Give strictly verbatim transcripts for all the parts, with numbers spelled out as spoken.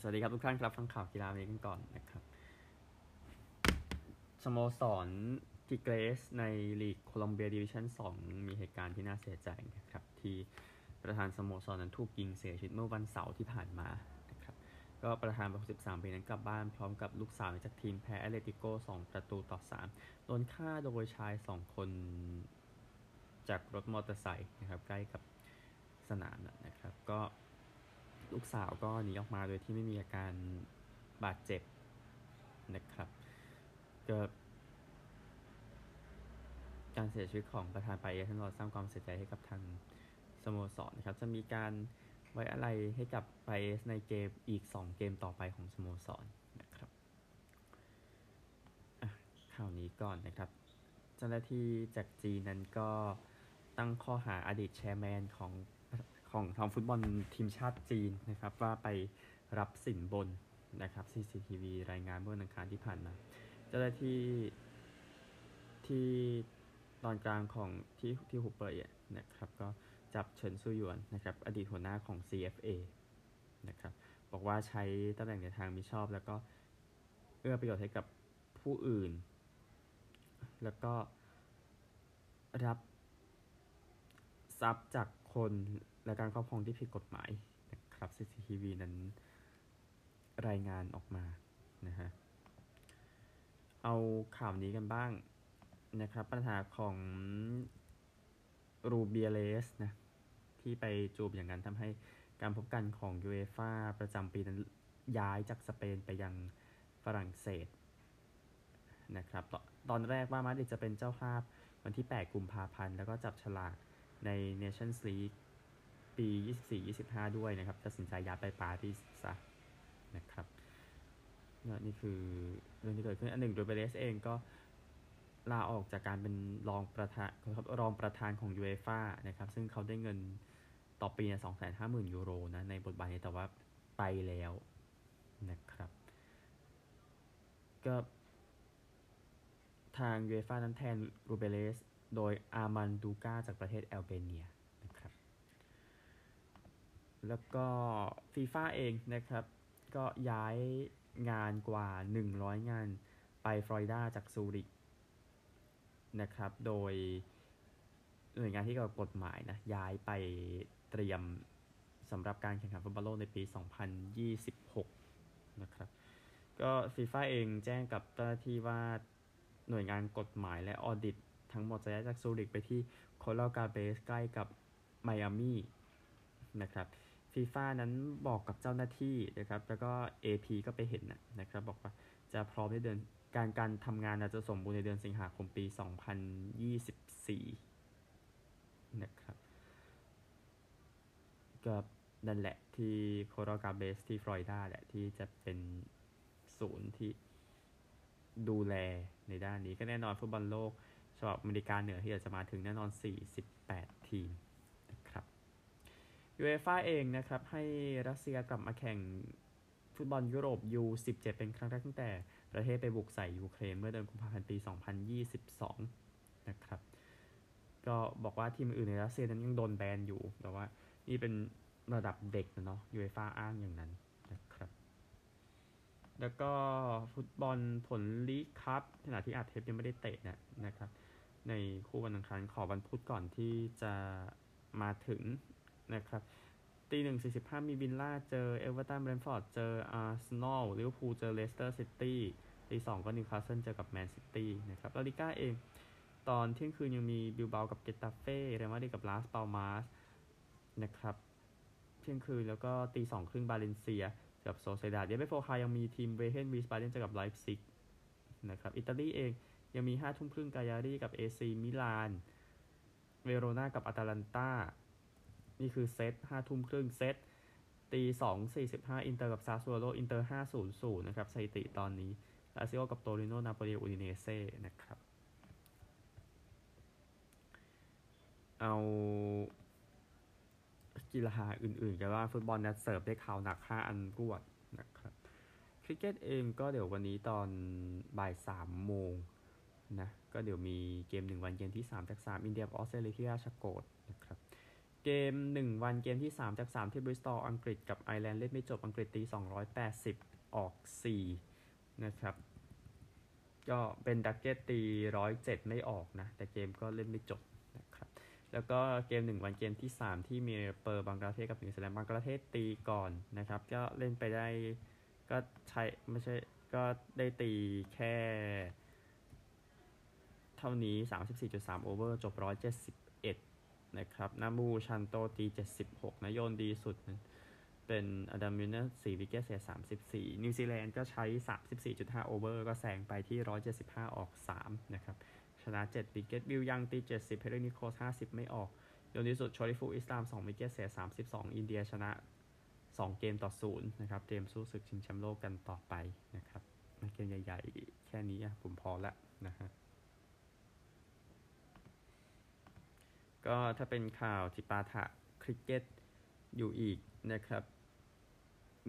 สวัสดีครับทุกท่านครับฟังข่าวกีฬาวันนี้กันก่อนนะครับสโมสรกิเกรสในลีกโคลอมเบียดิวิชั่นสองมีเหตุการณ์ที่น่าเสียใจนะครับที่ประธานสโมสรนั้นถูกยิงเสียชีวิตเมื่อวันเสาร์ที่ผ่านมานะครับก็ประธานวัยสิบสามปีนั้นกลับบ้านพร้อมกับลูกสาวจากทีมแพ้แอตเลติโกสองประตูต่อสามโดนฆ่าโดยชายสองคนจากรถมอเตอร์ไซค์นะครับใกล้กับสนามนะครับก็ลูกสาวก็หนีออกมาโดยที่ไม่มีอาการบาดเจ็บนะครับก็การเสียชีวิตของประธานไปเอเชียนรอดสร้างความเสียใจให้กับทางสโมสรนะครับจะมีการไว้อะไรให้กับไปเอสในเกมอีกสองเกมต่อไปของสโมสร น, นะครับข่าวนี้ก่อนนะครับเจ้าหน้าที่จากจีนนั้นก็ตั้งข้อหาอดีตแชร์แมนของของทางฟุตบอลทีมชาติจีนนะครับว่าไปรับสินบนนะครับ ซี ซี ที วี รายงานเมื่อวันอังคารที่ผ่านมาเจ้าหน้าที่ที่ตอนกลางของที่ที่ฮุบเปอร์นะครับก็จับเฉินซู่หยวนนะครับอดีตหัวหน้าของ ซี เอฟ เอ นะครับบอกว่าใช้ตำแหน่งในทางมิชอบแล้วก็เอื้อประโยชน์ให้กับผู้อื่นแล้วก็รับทรัพย์จากคนและการครอบครองที่ผิดกฎหมายนะครับ ซี ซี ที วี นั้นรายงานออกมานะฮะเอาข่าวนี้กันบ้างนะครับปัญหาของรูเบียเลสนะที่ไปจูบอย่างนั้นทำให้การพบกันของยูเอฟ่าประจำปีนั้นย้ายจากสเปนไปยังฝรั่งเศสนะครับตอนแรกว่ามาดริดจะเป็นเจ้าภาพวันที่แปดกุมภาพันธ์แล้วก็จับฉลากใน Nations League ปี ยี่สิบสี่ยี่สิบห้า ด้วยนะครับตัดสินใจย้ายไปปารีสซะนะครับนี่คือเรื่องที่เกิดขึ้นอันหนึ่งโดยเบเลสเองก็ลาออกจากการเป็นรองประธานรองประธานของ UEFA นะครับซึ่งเขาได้เงินต่อปี สองแสนห้าหมื่น ยูโรนะในบทบาทนี้แต่ว่าไปแล้วนะครับก็ทาง UEFA นั้นแทนรูเบเลสโดยอามันดูก้าจากประเทศแอลเบเนียนะครับแล้วก็ FIFA เองนะครับก็ย้ายงานกว่าหนึ่งร้อยงานไปฟลอริดาจากซูริกนะครับโดยหน่วยงานที่เกี่ยวกับกฎหมายนะย้ายไปเตรียมสำหรับการแข่งขันฟุตบอลโลกในปีสองพันยี่สิบหกนะครับก็ FIFA เองแจ้งกับเจ้าหน้าที่ว่าหน่วยงานกฎหมายและออดิตทั้งหมดจะย้ายจากซูริกไปที่โคลาการ์เบสใกล้กับไมอามีนะครับฟีฟ่านั้นบอกกับเจ้าหน้าที่นะครับแล้วก็ เอ พี ก็ไปเห็นนะครับบอกว่าจะพร้อมในเดือนการการทำงานจะสมบูรณ์ในเดือนสิงหาคมปีสองพันยี่สิบสี่นะครับกับนั่นแหละที่โคลาการ์เบสที่ฟลอริดาแหละที่จะเป็นศูนย์ที่ดูแลในด้านนี้ก็แน่นอนฟุตบอลโลกฉบับอเมริกาเหนือที่จะมาถึงแน่นอนสี่สิบแปดทีมนะครับยูเอฟ่าเองนะครับให้รัสเซียกลับมาแข่งฟุตบอลยุโรป ยู สิบเจ็ด เป็นครั้งแรกตั้งแต่ประเทศไปบุกใส่ยูเครนเมื่อเดือนกุมภาพันธ์ปีสองพันยี่สิบสองนะครับก็บอกว่าทีมอื่นในรัสเซียนั้นยังโดนแบนอยู่แต่ว่านี่เป็นระดับเด็กนะเนาะยูเอฟ่าอ้างอย่างนั้นนะครับแล้วก็ฟุตบอลผลลีกคัพขณะที่อาเทปยังไม่ได้เตะนะนะครับในคู่วันอังคารขอวันพุธก่อนที่จะมาถึงนะครับตีหนึ่งสี่สิบห้ามีวิลล่าเจอเอเวอร์ตันเบรนท์ฟอร์ดเจออาร์เซนอลลิเวอร์พูลเจอเลสเตอร์ซิตี้ตีสองก็นิวคาสเซิลเจอกับแมนซิตี้นะครับลาลิก้าเองตอนเที่ยงคืนยังมีบิลเบากับเกตาเฟ่เรอัลมาดริดกับลาสปาลมาสนะครับเที่ยงคืนแล้วก็ตีสองครึ่งบาเลนเซียกับโซเซดาดเดี๋ยวไปโฟคายังมีทีมเวเฮนวีสปาเดนเจอกับไลฟ์ซิกนะครับอิตาลีเองยังมีห้าทุ่มครึ่งกายารีกับ เอ ซี มิลานเวโรนากับอตาลันตานี่คือเซตห้าทุ่มครึ่งเซตตีสอง สี่สิบห้าอินเตอร์กับซาสซัวโรอินเตอร์ ห้าศูนย์ศูนย์ นะครับสถิติตอนนี้ลาซิโอกับโตริโนนาโปลีอูดิเนเซ่นะครับเอากีฬาอื่นๆกันว่าฟุตบอลนัดเสิร์ฟได้ข่าวหนักห้าอันรวดนะครับคริกเก็ตเองก็เดี๋ยววันนี้ตอนบ่ายสามโมงนะก็เดี๋ยวมีเกมหนึ่งวันเย็นที่สามจากสามอินเดียออสเตรเลียที่ราชโกฏนะครับเก เกมหนึ่งวันเกมที่สามจากสามที่บริสตอลอังกฤษกับไอร์แลนด์เล่นไม่จบอังกฤษตีสองร้อยแปดสิบออกสี่นะครับก็เป็นดักเก็ตตีหนึ่งร้อยเจ็ดไม่ออกนะแต่เกมก็เล่นไม่จบนะครับแล้วก็เกมหนึ่งวันเกมที่สามที่มีเปอร์บังกลาเทศกับนิวซีแลนด์บังกลาเทศตีก่อนนะครับก็เล่นไปได้ก็ใช้ไม่ใช่ก็ได้ตีแค่เท่านี้ สามสิบสี่จุดสาม โอเวอร์จบหนึ่งร้อยเจ็ดสิบเอ็ดนะครับนามูชันโตตีเจ็ดสิบหกนะโยนดีสุดเป็นอดัมมินเนอร์สี่วิกเก็ตเสียสามสิบสี่นิวซีแลนด์ก็ใช้ สามสิบสี่จุดห้า โอเวอร์ก็แซงไปที่หนึ่งร้อยเจ็ดสิบห้าออกสามนะครับชนะเจ็ดวิกเก็ตบิลยังตีเจ็ดสิบเฮเลนิโคสห้าสิบไม่ออกโยนดีสุดชอริฟูอิสลามสองวิกเก็ตเสียสามสิบสองอินเดียชนะสองเกมต่อศูนย์นะครับเตรียมสู้ศึกชิงแชมป์โลกกันต่อไปนะครับเกมใหญ่ๆแค่นี้ผมพอละนะฮะก็ถ้าเป็นข่าวจิปาถะคริกเก็ตอยู่อีกนะครับ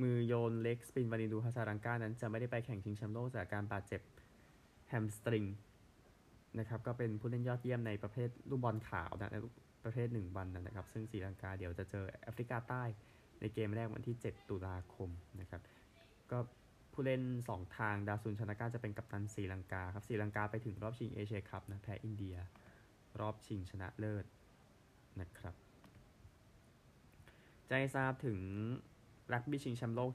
มือโยนเล็กสปินวานิดูฮาซารังกานั้นจะไม่ได้ไปแข่งชิงแชมป์โลกจากการบาดเจ็บแฮมสตริงนะครับก็เป็นผู้เล่นยอดเยี่ยมในประเภทลูกบอลขาวนะในประเภทหนึ่งวันนะครับซึ่งศรีลังกาเดี๋ยวจะเจอแอฟริกาใต้ในเกมแรกวันที่เจ็ดตุลาคมนะครับก็ผู้เล่นสองทางดาซุนชนาก้าจะเป็นกัปตันศรีลังกาครับศรีลังกาไปถึงรอบชิงเอเชียคัพนะแพ้อินเดียรอบชิงชนะเลิศนะครับใจทราบถึงรักบี้ชิงแชมป์โลก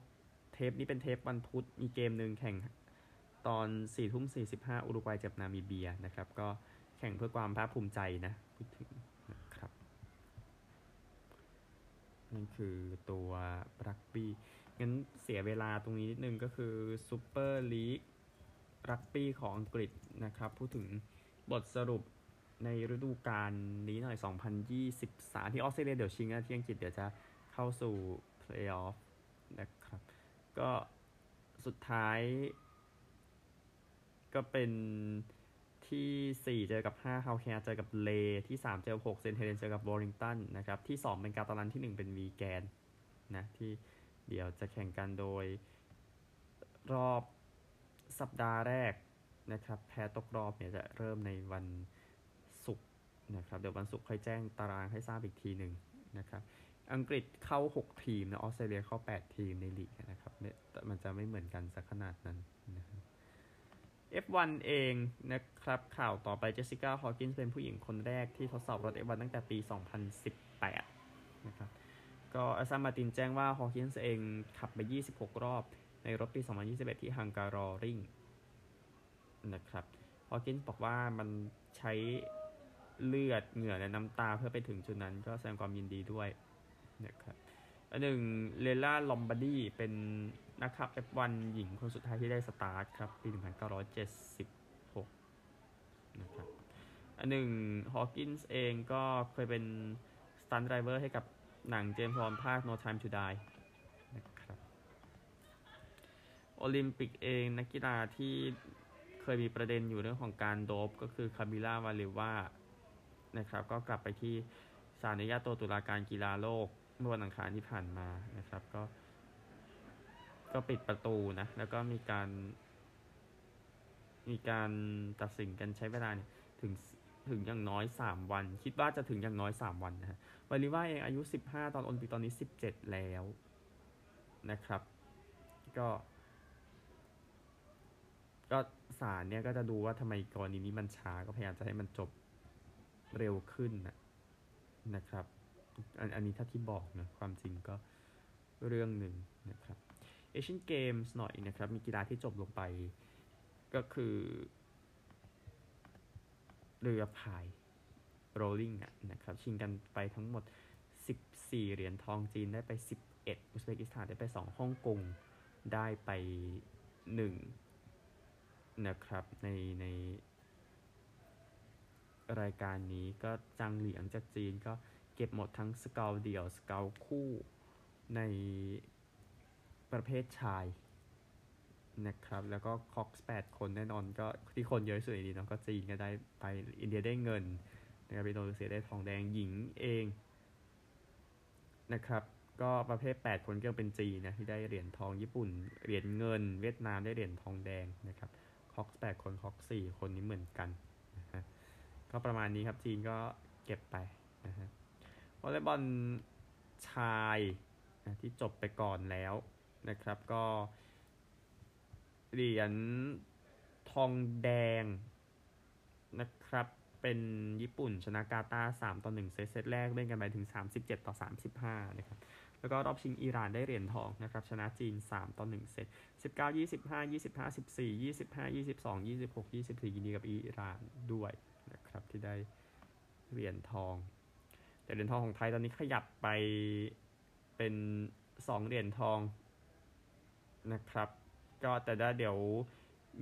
เทปนี้เป็นเทปวันพุธมีเกมหนึ่งแข่งตอน สี่ทุ่มสี่สิบห้า อุรุกวัยเจอนามิเบียนะครับก็แข่งเพื่อความภาคภูมิใจนะพูดถึงนะครับนั่นคือตัวรักบี้งั้นเสียเวลาตรงนี้นิดนึงก็คือซุปเปอร์ลีกรักบี้ของอังกฤษนะครับพูดถึงบทสรุปในฤดูกาลนี้หน่อยสองพันยี่สิบสามที่ออสเตรเลียเดี๋ยวชิงนะที่อังกฤษเดี๋ยวจะเข้าสู่เพลย์ออฟนะครับก็สุดท้ายก็เป็นที่สี่เจอกับห้าเฮาแคร์เจอกับเลที่สามเจอหกเซนเทเลนเจอกับวอริงตันนะครับที่สองเป็นกาตาลันที่หนึ่งเป็นวีแกนนะที่เดี๋ยวจะแข่งกันโดยรอบสัปดาห์แรกนะครับแพ้ตกรอบเนี่ยจะเริ่มในวันศุกร์นะครับเดี๋ยววันศุกร์ค่อยแจ้งตารางให้ทราบอีกทีหนึ่งนะครับอังกฤษเข้าหกทีมนะออสเตรเลียเข้าแปดทีมในลีกนะครับมันจะไม่เหมือนกันสักขนาดนั้นนะเอฟ วัน เองนะครับข่าวต่อไปเจสสิก้า Horkins เป็นผู้หญิงคนแรกที่ทดสอบรถ เอฟ วัน ตั้งแต่ปีสองพันสิบแปดนะครับก็อาซามาตินแจ้งว่า Horkins เองขับไปยี่สิบหกรอบในรถปีสองพันยี่สิบเอ็ดที่ฮังการอริงนะครับ Horkins บอกว่ามันใช้เลือดเหงื่อและน้ำตาเพื่อไปถึงจุดนั้นก็แสดงความยินดีด้วยนะครับอันหนึ่งเลล่า Lombardi เป็นนักขับ เอฟ วัน หญิงคนสุดท้ายที่ได้สตาร์ทครับปีหนึ่งพันเก้าร้อยเจ็ดสิบหกนะครับอันหนึ่ง Horkins เองก็เคยเป็นสตันท์ไดรเวอร์ให้กับหนังเจมส์บอนด์ภาค No Time to Die นะครับโอลิมปิกเองนักกีฬาที่เคยมีประเด็นอยู่เรื่องของการโดปก็คือคาบิล่าวาเลวานะครับก็กลับไปที่ศาลอนุญาโตตุลาการกีฬาโลกเมื่อวันอังคารที่ผ่านมานะครับก็ก็ปิดประตูนะแล้วก็มีการมีการตัดสินกันใช้เวลาเนี่ยถึงถึงอย่างน้อยสามวันคิดว่าจะถึงอย่างน้อยสามวันนะฮะวาลิว่าเองอายุสิบห้าตอนโอลิมปิกตอนนี้สิบเจ็ดแล้วนะครับก็ก็ศาลเนี่ยก็จะดูว่าทำไมกรณีนี้มันช้าก็พยายามจะให้มันจบเร็วขึ้นนะนะครับอันอันนี้ถ้าที่บอกนะความจริงก็เรื่องหนึ่งนะครับเอเชียนเกมส์หน่อยนะครับมีกีฬาที่จบลงไปก็คือเรือพายโรลลิ่งนะครับชิงกันไปทั้งหมดสิบสี่เหรียญทองจีนได้ไปสิบเอ็ดอุซเบกิสถานได้ไปสองฮ่องกงได้ไปหนึ่งนะครับในในรายการนี้ก็จังเหลียงจากจีนก็เก็บหมดทั้งสเกลเดี่ยวสเกลคู่ในประเภทชายนะครับแล้วก็ค็อกซ์แปดคนแน่นอนก็ที่คนเยอะสุดนี้เนาะก็จีนก็ได้ไปอินเดียได้เงินนะครับอินโดนีเซียได้ทองแดงหญิงเองนะครับก็ประเภทแปดคนก็เป็นจีนนะที่ได้เหรียญทองญี่ปุ่นเหรียญเงินเวียดนามได้เหรียญทองแดงนะครับค็อกซ์แปดคนค็อกซ์สี่คนนี้เหมือนกันนะฮะก็ประมาณนี้ครับจีนก็เก็บไปนะฮะ วอลเลย์บอลชายที่จบไปก่อนแล้วนะครับก็เหรียญทองแดงนะครับเป็นญี่ปุ่นชนะกาตาร์สามต่อหนึ่งเซตเซตแรกเล่นกันไปถึงสามสิบเจ็ดต่อสามสิบห้านะครับแล้วก็รอบชิงอิหร่านได้เหรียญทองนะครับชนะจีนสามต่อหนึ่งเซตสิบเก้า ยี่สิบห้า ยี่สิบห้า สิบสี่ ยี่สิบห้า ยี่สิบสอง ยี่สิบหก ยี่สิบสี่ยินดีกับอิหร่านด้วยนะครับที่ได้เหรียญทองแต่เหรียญทองของไทยตอนนี้ขยับไปเป็นสองเหรียญทองนะครับก็แต่ได้เดี๋ยว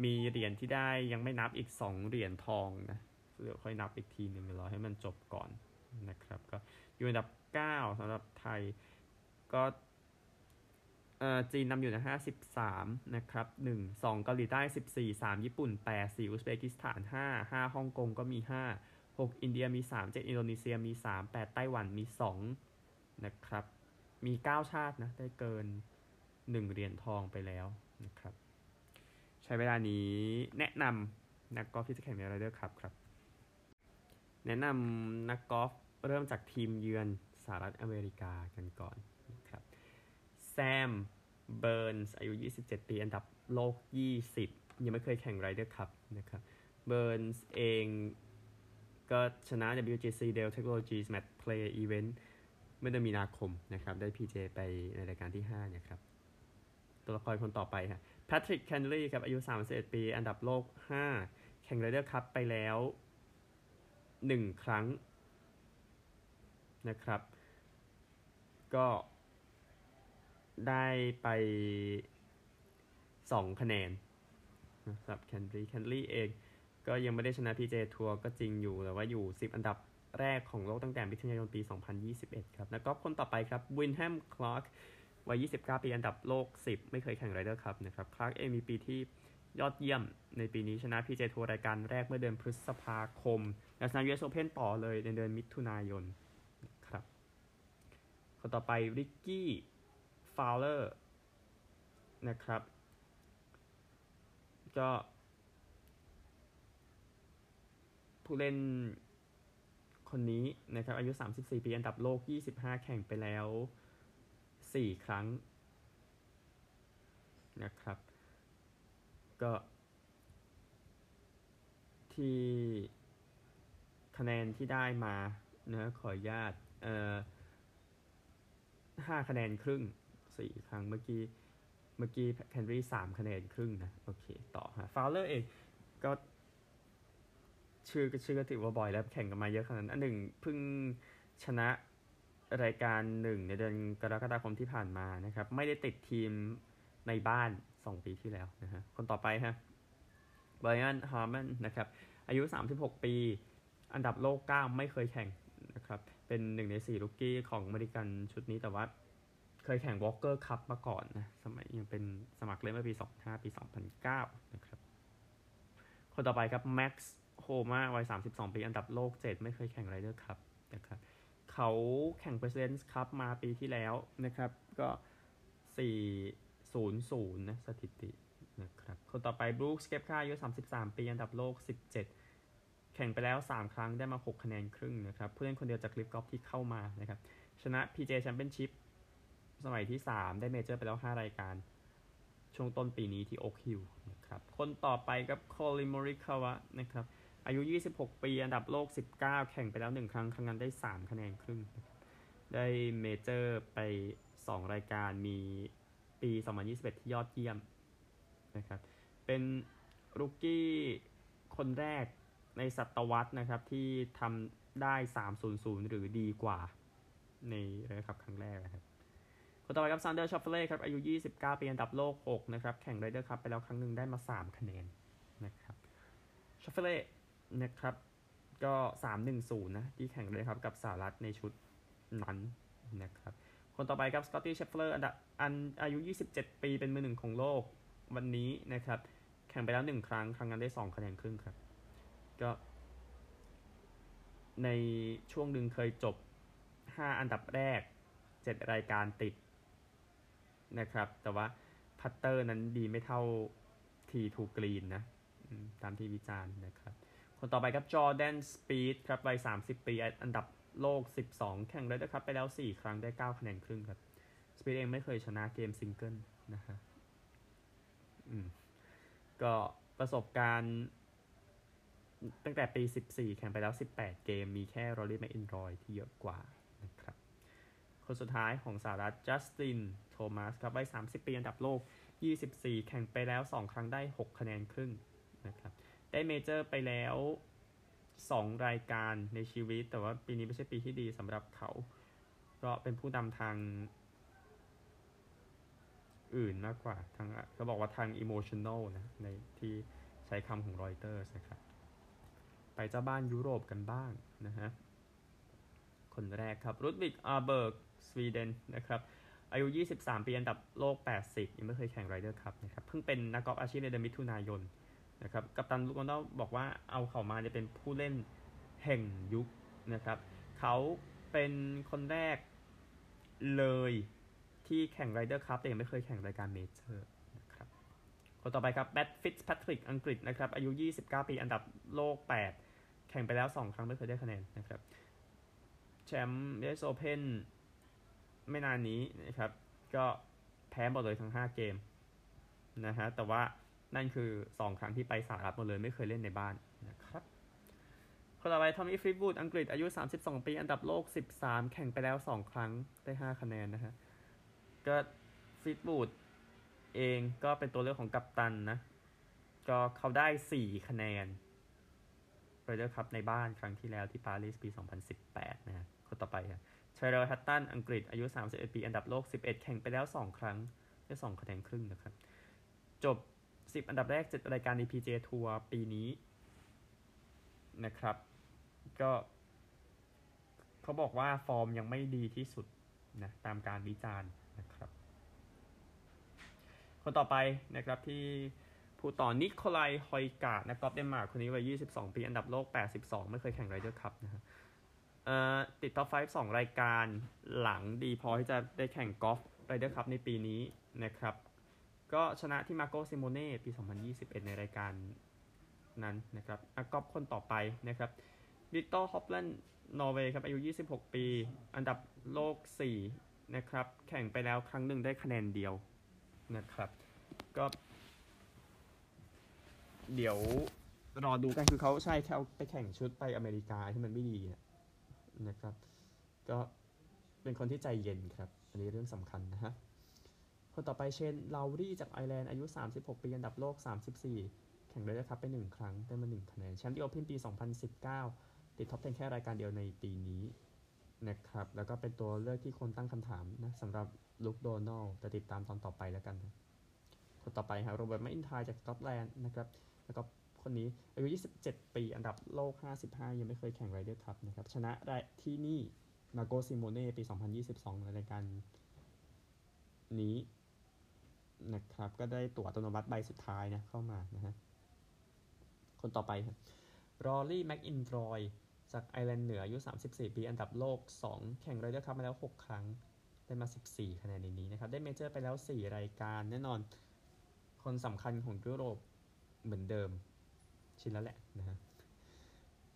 มีเหรียญที่ได้ยังไม่นับอีกสองเหรียญทองนะเดี๋ยวค่อยนับอีกทีหนึ่งรอให้มันจบก่อนนะครับก็อยู่อันดับเก้าสำหรับไทยก็เอ่อจีนนำอยู่นะห้าสิบสามนะครับหนึ่ง สองเกาหลีใต้สิบสี่ สามญี่ปุ่นแปด สี่อุซเบกิสถานห้า ห้าฮ่องกงก็มีห้า หกอินเดียมีสาม เจ็ดอินโดนีเซียมีสาม แปดไต้หวันมีสองนะครับมีเก้าชาตินะได้เกินหนึ่งเหรียญทองไปแล้วนะครับใช้เวลานี้แนะนำนักกอล์ฟที่จะแข่งในไรเดอร์คัพครับแนะนำนักกอล์ฟเริ่มจากทีมเยือนสหรัฐอเมริกากันก่อนนะครับแซมเบิร์นส์อายุยี่สิบเจ็ดปีอันดับโลกยี่สิบยังไม่เคยแข่งไรเดอร์คัพนะครับเบิร์นส์เองก็ชนะ ดับเบิลยู จี ซี Dell Technologies Match Play Event เมื่อเดือนมีนาคมนะครับได้ พี เจ ไปในรายการที่ห้าเนี่ยครับตัวละครคนต่อไปฮะแพทริกแคนลีย์ครับอายุสามสิบเอ็ดปีอันดับโลกห้าแข่งไรเดอร์คัพไปแล้วหนึ่งครั้งนะครับก็ได้ไปสองคะแนนนะครับแคนลีย์แคนลีย์เองก็ยังไม่ได้ชนะ พี เจ ทัวร์ก็จริงอยู่แต่ว่าอยู่สิบอันดับแรกของโลกตั้งแต่มิถุนายนปีสองพันยี่สิบเอ็ดครับแล้วก็คนต่อไปครับวินแฮมคลาร์กวัยยี่สิบเก้าปีอันดับโลกสิบไม่เคยแข่งไรเดอร์คัพนะครับคลาร์กเองมีปีที่ยอดเยี่ยมในปีนี้ชนะ พี เจ ทัวร์รายการแรกเมื่อเดือนพฤษภาคมและชนะ ยู เอส Open ต่อเลยในเดือนมิถุนายนครับคนต่อไปริกกี้ฟาวเลอร์นะครับก็ผู้เล่นคนนี้นะครับอายุสามสิบสี่ปีอันดับโลกยี่สิบห้าแข่งไปแล้วสี่ครั้งนะครับก็ที่คะแนนที่ได้มานะขออนุญาตเอ่อห้าคะแนนครึ่งสี่ครั้งเมื่อกี้เมื่อกี้แคนรี่สามคะแนนครึ่งนะโอเคต่อฮะฟาวเลอร์เองก็ชื่อก็ชื่อก็ถือว่าบ่อยแล้วแข่งกันมาเยอะขนาดนั้นอันหนึ่งเพิ่งชนะรายการหนึ่งในเดือนกรกฎาคมที่ผ่านมานะครับไม่ได้ติดทีมในบ้านสองปีที่แล้วนะฮะคนต่อไปฮะไบรอันฮาร์แมนนะครับอายุสามสิบหกปีอันดับโลกเก้าไม่เคยแข่งนะครับเป็นหนึ่งในสี่ลูกกี้ของอเมริกันชุดนี้แต่ว่าเคยแข่งวอลเกอร์คัพมาก่อนนะสมัยยังเป็นสมัครเล่นเมื่อปีสองพันห้าปีสองพันเก้านะครับคนต่อไปครับแม็กซ์โฮมาวัยสามสิบสองปีอันดับโลกเจ็ดไม่เคยแข่งไรเดอร์คัพนะครับเขาแข่ง Presidents Cup มาปีที่แล้วนะครับก็สี่ ศูนย์ ศูนย์นะสถิตินะครับคนต่อไปบรูคส์เก็บค่าอายุสามสิบสามปีอันดับโลกสิบเจ็ดแข่งไปแล้วสามครั้งได้มาหกคะแนนครึ่งนะครับผู้เล่นคนเดียวจากลิฟกอล์ฟที่เข้ามานะครับชนะ พี จี เอ Championship สมัยที่สามได้เมเจอร์ไปแล้วห้ารายการช่วงต้นปีนี้ที่โอ๊คฮิลล์นะครับคนต่อไปกับโคลิมอริคาวะนะครับอายุยี่สิบหกปีอันดับโลกสิบเก้าแข่งไปแล้วหนึ่งครั้งครั้งนั้นได้สามคะแนนครึ่งได้เมเจอร์ไปสองรายการมีปีสองพันยี่สิบเอ็ดที่ยอดเยี่ยมนะครับเป็นรุกกี้คนแรกในศตวรรษนะครับที่ทำได้สาม ศูนย์ ศูนย์หรือดีกว่าในนะครับครั้งแรกนะครับคนต่อไปครับซันเดอร์ชอฟเฟลล์ครับอายุยี่สิบเก้าปีอันดับโลกหกนะครับแข่งไรเดอร์คัพไปแล้วครั้งหนึ่งได้มาสามคะแนนนะครับชอฟเฟลล์นะครับก็สาม หนึ่ง ศูนย์นะที่แข่งเลยครับกับสหรัฐในชุดนั้นนะครับคนต่อไปครับสกอตตี้เชฟเฟอร์อันดับอันอายุยี่สิบเจ็ดปีเป็นมือหนึ่งของโลกวันนี้นะครับแข่งไปแล้วหนึ่งครั้งครั้งนั้นได้สองคะแนนครึ่งครับก็ในช่วงหนึ่งเคยจบห้าอันดับแรกเจ็ดรายการติดนะครับแต่ว่าพัตเตอร์นั้นดีไม่เท่าทีทูกรีนนะตามที่วิจารณ์นะครับคนต่อไปครับจอร์แดนสปีดครับวัยสามสิบปีอันดับ โลกสิบสองแข่งเลยนะครับไปแล้วสี่ครั้งได้เก้าคะแนนครึ่งครับสปีดเองไม่เคยชนะเกมซิงเกิลนะฮะอืมก็ประสบการณ์ตั้งแต่ปีสิบสี่แข่งไปแล้วสิบแปดเกมมีแค่โรลลี่แมคอินรอยที่เยอะกว่านะครับคนสุดท้ายของสหรัฐจัสตินโทมัสครับไว้สามสิบปีอันดับโลกยี่สิบสี่แข่งไปแล้วสองครั้งได้หกคะแนนครึ่งนะครับได้เมเจอร์ไปแล้วสองรายการในชีวิตแต่ว่าปีนี้ไม่ใช่ปีที่ดีสำหรับเขาก็เป็นผู้นำทางอื่นมากกว่าทางเขาบอกว่าทาง emotional นะในที่ใช้คำของรอยเตอร์นะครับไปเจ้าบ้านยุโรปกันบ้างนะฮะคนแรกครับรุดวิกอาร์เบิร์กสวีเดนนะครับอายุยี่สิบสามปีอันดับโลกแปดสิบยังไม่เคยแข่งไรเดอร์คัพนะครับเพิ่งเป็นนักกอล์ฟอาชีพในเดือนมิถุนายนนะครับกัปตันลูกน้องบอกว่าเอาเขามาเนี่ยเป็นผู้เล่นแห่งยุคนะครับเขาเป็นคนแรกเลยที่แข่งไรเดอร์คัพแต่ยังไม่เคยแข่งรายการเมเจอร์นะครับคนต่อไปครับแมตต์ฟิตซ์แพทริกอังกฤษนะครับอายุยี่สิบเก้าปีอันดับโลกแปดแข่งไปแล้วสองครั้งไม่เคยได้คะแนนนะครับแชมป์ยู เอส Openไม่นานนี้นะครับก็แพ้หมดเลยทั้งห้าเกมนะฮะแต่ว่านั่นคือสองครั้งที่ไปสหรัฐหมดเลยไม่เคยเล่นในบ้านนะครับคนต่อไปทอมมี่ฟรีดวูดอังกฤษอายุสามสิบสองปีอันดับโลกสิบสามแข่งไปแล้วสองครั้งได้ห้าคะแนนนะฮะก็ฟรีดวูดเองก็เป็นตัวเลือกของกัปตันนะก็เขาได้สี่คะแนนโรเดอร์คัพในบ้านครั้งที่แล้วที่ปารีสปีสองพันสิบแปดนะฮะคนต่อไปครับเชอร์รี่ฮัตตันอังกฤษอายุสามสิบเอ็ดปีอันดับโลกสิบเอ็ดแข่งไปแล้วสองครั้งได้สองคะแนนครึ่งนะครับจบสิบอันดับแรกเจ็ดรายการใน พี จี เอ ทัวร์ปีนี้นะครับก็เขาบอกว่าฟอร์มยังไม่ดีที่สุดนะตามการวิจารณ์นะครับคนต่อไปนะครับที่ผู้ต่อนิโคไลฮอยการ์ดนักกอล์ฟเดนมาร์กคนนี้วัยยี่สิบสองปีอันดับโลกแปดสิบสองไม่เคยแข่งไรเดอร์คัพนะฮะเอ่อติดท็อปไฟว์ สองรายการหลังดีพอที่จะได้แข่งกอล์ฟไรเดอร์คัพในปีนี้นะครับก็ชนะที่มาโกซิโมเน่ปีสองพันยี่สิบเอ็ดในรายการนั้นนะครับนักกอล์ฟคนต่อไปนะครับ Victor Hovland นอร์เวย์ครับอายุยี่สิบหกปีอันดับโลกสี่นะครับแข่งไปแล้วครั้งหนึ่งได้คะแนนเดียวนะครับก็เดี๋ยวรอดูกันคือเขาใช่เขาไปแข่งชุดไปอเมริกาที่มันไม่ดีเนี่ยนะครับก็เป็นคนที่ใจเย็นครับอันนี้เรื่องสำคัญนะฮะคนต่อไปเชนลาวรี่จากไอร์แลนด์อายุสามสิบหกปีอันดับโลกสามสิบสี่แข่งเลยนะครับไปหนึ่งครั้งได้มาหนึ่งคะแนนแชมป์ที่โอเพ่นปีสองพันสิบเก้าติดท็อปสิบแค่รายการเดียวในปีนี้นะครับแล้วก็เป็นตัวเลือกที่คนตั้งคำถามนะสำหรับลุคโดนัลด์จะติดตามตอนต่อไปแล้วกันนะคนต่อไปฮะโรเบิร์ตแมคอินไทร์จากสกอตแลนด์นะครับแล้วก็คนนี้อายุยี่สิบเจ็ดปีอันดับโลกห้าสิบห้ายังไม่เคยแข่งไรเดอร์คัพนะครับชนะได้ที่นี่มาโกซิโมเน่ปีสองพันยี่สิบสองในรายการนี้นะครับก็ได้ตั๋วอัตโนมัติใบสุดท้ายนะเข้ามานะฮะคนต่อไปครับรอลลี่แมคอินรอยจากไอร์แลนด์เหนืออายุสามสิบสี่ปีอันดับโลกสองแข่งไรเดอร์คัพมาแล้วหกครั้งได้มาสิบสี่คะแนนในนี้นะครับได้เมเจอร์ไปแล้วสี่รายการแน่นอนคนสำคัญของยุโรปเหมือนเดิมชินแล้วแหละนะฮะ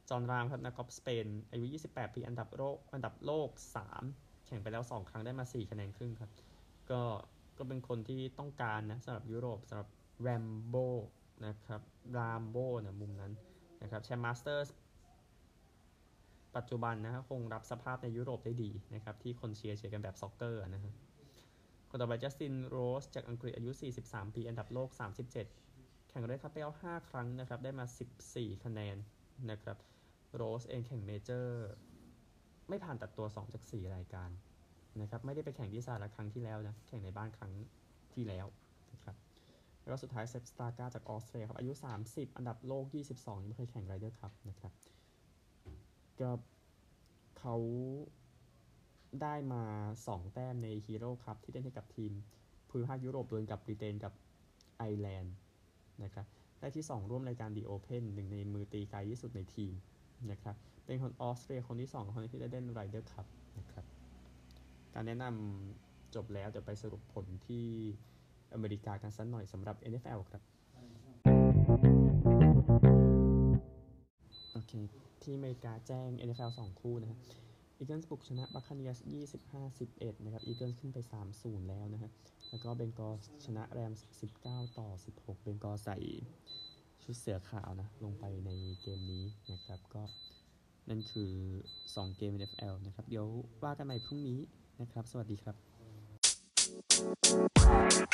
จอห์นรามครับนักกอล์ฟสเปนอายุยี่สิบแปดปีอันดับโลกอันดับโลกสามแข่งไปแล้วสองครั้งได้มาสี่คะแนนครึ่งครับก็ก็เป็นคนที่ต้องการนะสำหรับยุโรปสำหรับแรมโบ้นะครับรามโบ้นะมุมนั้นนะครับแชมป์มาสเตอร์ปัจจุบันนะฮะคงรับสภาพในยุโรปได้ดีนะครับที่คนเชียร์เชียร์กันแบบซ็อกเกอร์นะฮะคนต่อไปจัสตินโรสจากอังกฤษอายุสี่สิบสามปีอันดับโลกสามสิบเจ็ดแข่งเลยครับไปเอาห้าครั้งนะครับได้มาสิบสี่คะแนนนะครับโรสเองแข่งเมเจอร์ไม่ผ่านตัดตัวสองจากสี่รายการนะครับไม่ได้ไปแข่งที่สหรัฐครั้งที่แล้วนะแข่งในบ้านครั้งที่แล้วนะครับแล้วก็สุดท้ายเซฟสตาร์กาจากออสเตรเลียครับอายุสามสิบอันดับโลกยี่สิบสองยังไม่เคยแข่งไรเดอร์คัพนะครับก็เขาได้มาสองแต้มในฮีโร่คัพที่เล่นให้กับทีมภูมิภาคยุโรปโดยกับบริเตนกับไอร์แลนด์นะครับได้ที่สองร่วมรายการ The Open หนึ่งในมือตีไกลที่สุดในทีมนะครับเป็นคนออสเตรียคนที่สองคนที่ได้เล่นไรเดอร์คัพนะครับการแนะนำจบแล้วเดี๋ยวไปสรุปผลที่อเมริกากันสักหน่อยสำหรับ เอ็น เอฟ แอล ครับโอเคที่อเมริกาแจ้ง เอ็น เอฟ แอล สองคู่นะฮะ อีเกิลส์บุกชนะบัคคาเนียส ยี่สิบห้าสิบเอ็ด นะครับอีเกิลส์ขึ้นไป สามศูนย์ แล้วนะฮะแล้วก็เบงกอลชนะแรมส์ สิบเก้าต่อสิบหก เบงกอลใส่ชุดเสือขาวนะลงไปในเกมนี้นะครับก็นั่นคือสองเกม เอ็น เอฟ แอล นะครับเดี๋ยวว่ากันใหม่พรุ่งนี้นะครับสวัสดีครับ